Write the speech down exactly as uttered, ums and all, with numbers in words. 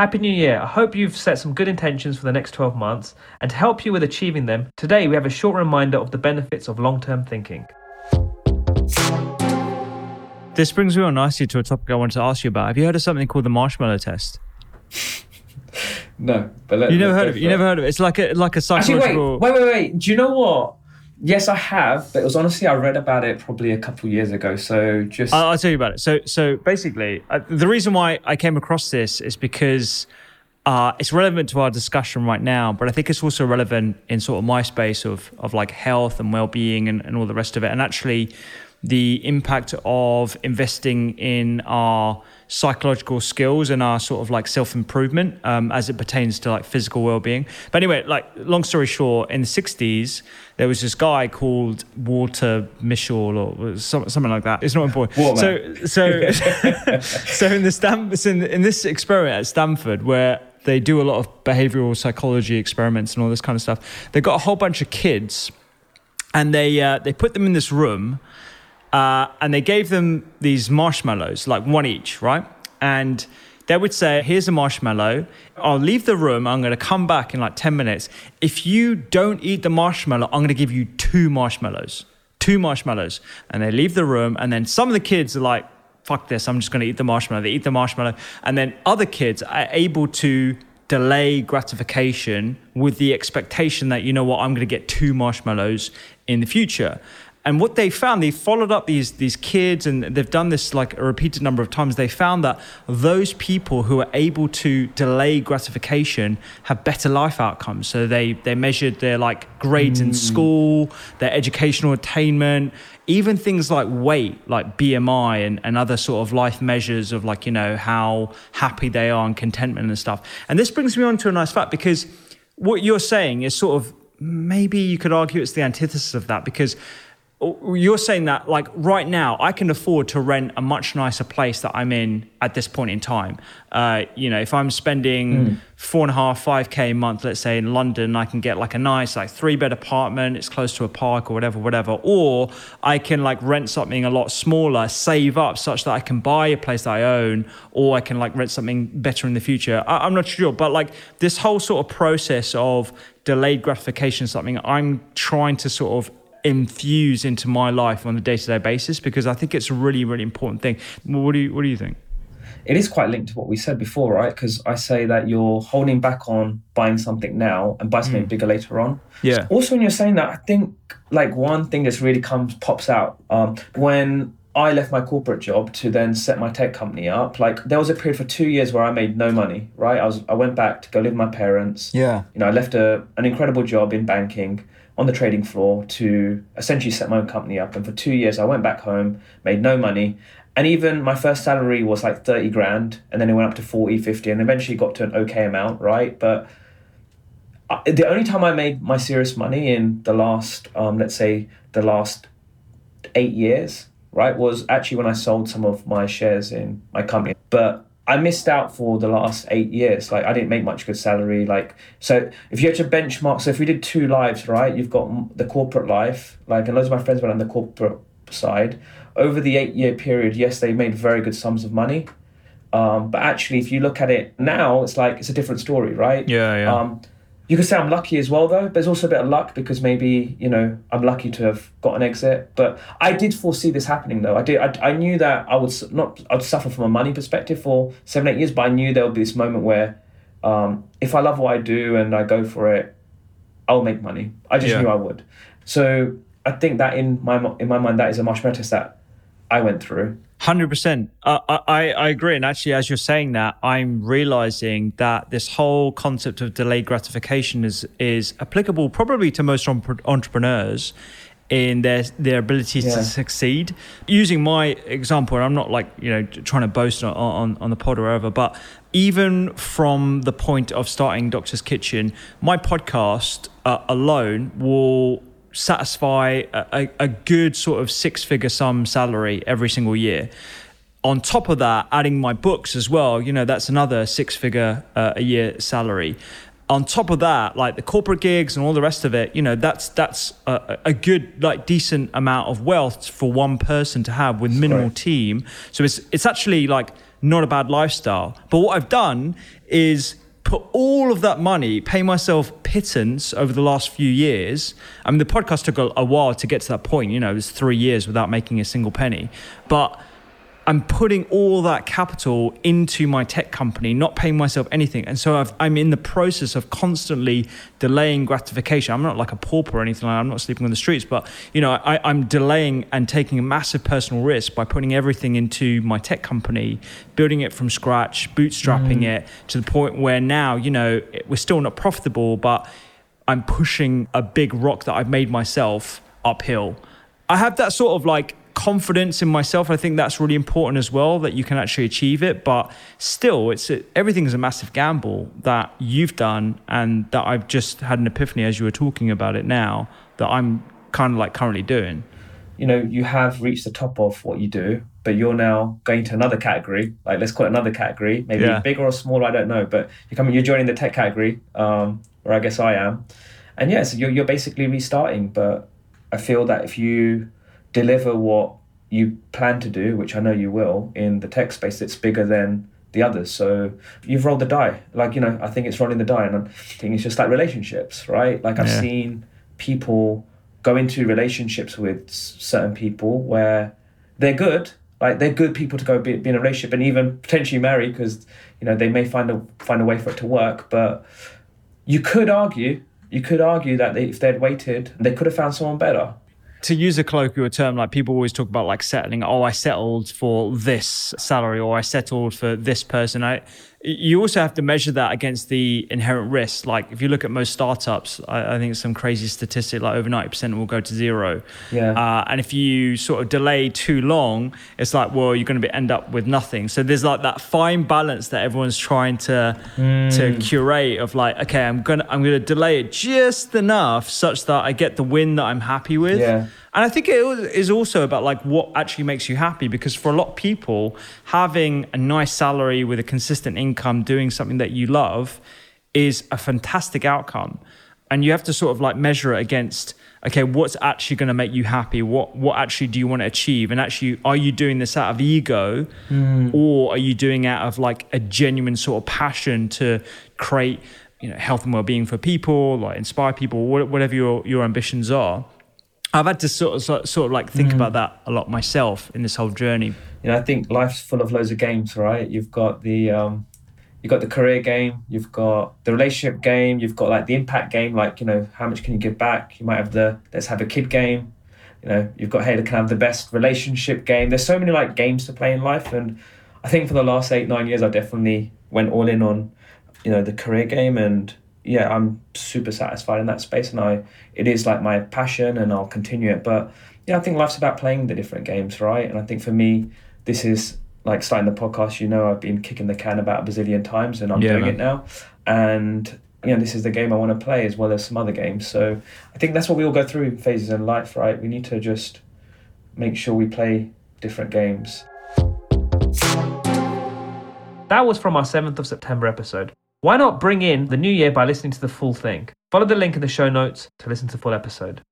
Happy New Year. I hope you've set some good intentions for the next twelve months, and to help you with achieving them, today we have a short reminder of the benefits of long-term thinking. This brings me on nicely to a topic I wanted to ask you about. Have you heard of something called the marshmallow test? No. But let, you never heard of it? You never heard of it? It's like a, like a psychological... Actually, wait, wait, wait, wait. Do you know what? Yes, I have, but it was honestly, I read about it probably a couple of years ago, so just... I'll, I'll tell you about it. So so basically, uh, the reason why I came across this is because uh, it's relevant to our discussion right now, but I think it's also relevant in sort of my space of of like health and well-being and, and all the rest of it, and actually the impact of investing in our psychological skills and our sort of like self-improvement um, as it pertains to like physical well-being. But anyway, like long story short, in the sixties, there was this guy called Walter Mischel or something like that. It's not important. Waterman. So, so, so in the Stan- in, in this experiment at Stanford, where they do a lot of behavioral psychology experiments and all this kind of stuff, they got a whole bunch of kids, and they uh, they put them in this room. Uh, and they gave them these marshmallows, like one each, right? And they would say, here's a marshmallow. I'll leave the room. I'm going to come back in like ten minutes. If you don't eat the marshmallow, I'm going to give you two marshmallows. Two marshmallows. And they leave the room. And then some of the kids are like, fuck this, I'm just going to eat the marshmallow. They eat the marshmallow. And then other kids are able to delay gratification with the expectation that, you know what, I'm going to get two marshmallows in the future. And what they found, they followed up these these kids, and they've done this like a repeated number of times. They found that those people who are able to delay gratification have better life outcomes. So they they measured their like grades mm. in school, their educational attainment, even things like weight, like B M I and, and other sort of life measures of like, you know, how happy they are and contentment and stuff. And this brings me on to a nice fact, because what you're saying is sort of, maybe you could argue it's the antithesis of that, because you're saying that, like, right now, I can afford to rent a much nicer place that I'm in at this point in time. Uh, you know, if I'm spending mm. four and a half, five K a month, let's say, in London, I can get like a nice, like, three bed apartment. It's close to a park or whatever, whatever. Or I can like rent something a lot smaller, save up such that I can buy a place that I own, or I can like rent something better in the future. I- I'm not sure, but like this whole sort of process of delayed gratification is something I'm trying to sort of infuse into my life on a day-to-day basis, because I think it's a really, really important thing. What do you, what do you think? It is quite linked to what we said before, right? Because I say that you're holding back on buying something now and buy something mm. bigger later on. Yeah. Also, when you're saying that, I think like one thing that's really comes pops out um, when I left my corporate job to then set my tech company up. Like there was a period for two years where I made no money, right? I was I went back to go live with my parents. Yeah. You know, I left a an incredible job in banking on the trading floor to essentially set my own company up. And for two years, I went back home, made no money. And even my first salary was like thirty grand. And then it went up to forty, fifty, and eventually got to an okay amount, right? But I, the only time I made my serious money in the last, um, let's say the last eight years, right, was actually when I sold some of my shares in my company. But I missed out for the last eight years. Like I didn't make much good salary. Like, so if you had to benchmark, so if we did two lives, right, you've got the corporate life, like, and loads of my friends went on the corporate side. Over the eight year period, yes, they made very good sums of money. Um, but actually, if you look at it now, it's like, it's a different story, right? Yeah, yeah. Um, you could say I'm lucky as well, though. There's also a bit of luck, because maybe, you know, I'm lucky to have got an exit. But I did foresee this happening, though. I did. I, I knew that I would not. I'd suffer from a money perspective for seven, eight years. But I knew there would be this moment where, um, if I love what I do and I go for it, I'll make money. I just yeah. knew I would. So I think that in my in my mind, that is a marshmallow test that I went through. one hundred percent. Uh, I, I agree. And actually, as you're saying that, I'm realizing that this whole concept of delayed gratification is is applicable probably to most entrepreneurs in their, their ability yeah. to succeed. Using my example, and I'm not like, you know, trying to boast on, on, on the pod or whatever, but even from the point of starting Doctor's Kitchen, my podcast uh, alone will satisfy a, a good sort of six-figure sum salary every single year. On top of that, adding my books as well, you know, that's another six-figure uh, a year salary. On top of that, like the corporate gigs and all the rest of it, you know, that's that's a, a good, like, decent amount of wealth for one person to have with minimal Sorry. team. So it's it's actually like not a bad lifestyle. But what I've done is put all of that money, pay myself pittance over the last few years. I mean, the podcast took a, a while to get to that point. You know, it was three years without making a single penny. But I'm putting all that capital into my tech company, not paying myself anything. And so I've, I'm in the process of constantly delaying gratification. I'm not like a pauper or anything like that. I'm not sleeping on the streets, but you know, I, I'm delaying and taking a massive personal risk by putting everything into my tech company, building it from scratch, bootstrapping mm. it to the point where now, you know, we're still not profitable, but I'm pushing a big rock that I've made myself uphill. I have that sort of like confidence in myself. I think that's really important as well, that you can actually achieve it. But still, it's it, everything is a massive gamble that you've done, and that I've just had an epiphany as you were talking about it now, that I'm kind of like currently doing. You know, you have reached the top of what you do, but you're now going to another category. Like, let's call it another category, maybe yeah. bigger or smaller, I don't know. But you're coming, you're joining the tech category, um, or I guess I am. And yes, yeah, so you're you're basically restarting. But I feel that if you deliver what you plan to do, which I know you will, in the tech space that's bigger than the others. So you've rolled the die. Like, you know, I think it's rolling the die. And I think it's just like relationships, right? Like I've yeah. seen people go into relationships with certain people where they're good. Like they're good people to go be, be in a relationship and even potentially marry, because, you know, they may find a find a way for it to work. But you could argue, you could argue that they, if they'd waited, they could have found someone better. To use a colloquial term, like people always talk about like settling, oh, I settled for this salary, or I settled for this person. I, you also have to measure that against the inherent risk. Like if you look at most startups, I, I think it's some crazy statistic, like over ninety percent will go to zero. Yeah. Uh, and if you sort of delay too long, it's like, well, you're going to be, end up with nothing. So there's like that fine balance that everyone's trying to mm. to curate of like, okay, I'm gonna I'm gonna delay it just enough such that I get the win that I'm happy with. Yeah. And I think it is also about like what actually makes you happy, because for a lot of people, having a nice salary with a consistent income, doing something that you love is a fantastic outcome. And you have to sort of like measure it against, okay, what's actually going to make you happy? What what actually do you want to achieve? And actually, are you doing this out of ego mm. or are you doing it out of like a genuine sort of passion to create, you know, health and well-being for people, like inspire people, whatever your, your ambitions are? I've had to sort of sort of like think mm. about that a lot myself in this whole journey. You know, I think life's full of loads of games, right? You've got the um, you've got the career game, you've got the relationship game, you've got like the impact game, like, you know, how much can you give back? You might have the let's have a kid game. You know, you've got hey, can I have the best relationship game? There's so many like games to play in life, and I think for the last eight nine years, I definitely went all in on, you know, the career game. And yeah, I'm super satisfied in that space, and I it is like my passion, and I'll continue it. But yeah, I think life's about playing the different games, right? And I think for me, this is like starting the podcast. You know, I've been kicking the can about a bazillion times, and I'm yeah, doing man. it now. And you know, this is the game I want to play as well as some other games. So I think that's what we all go through phases in life, right? We need to just make sure we play different games. That was from our seventh of September episode. Why not bring in the new year by listening to the full thing? Follow the link in the show notes to listen to the full episode.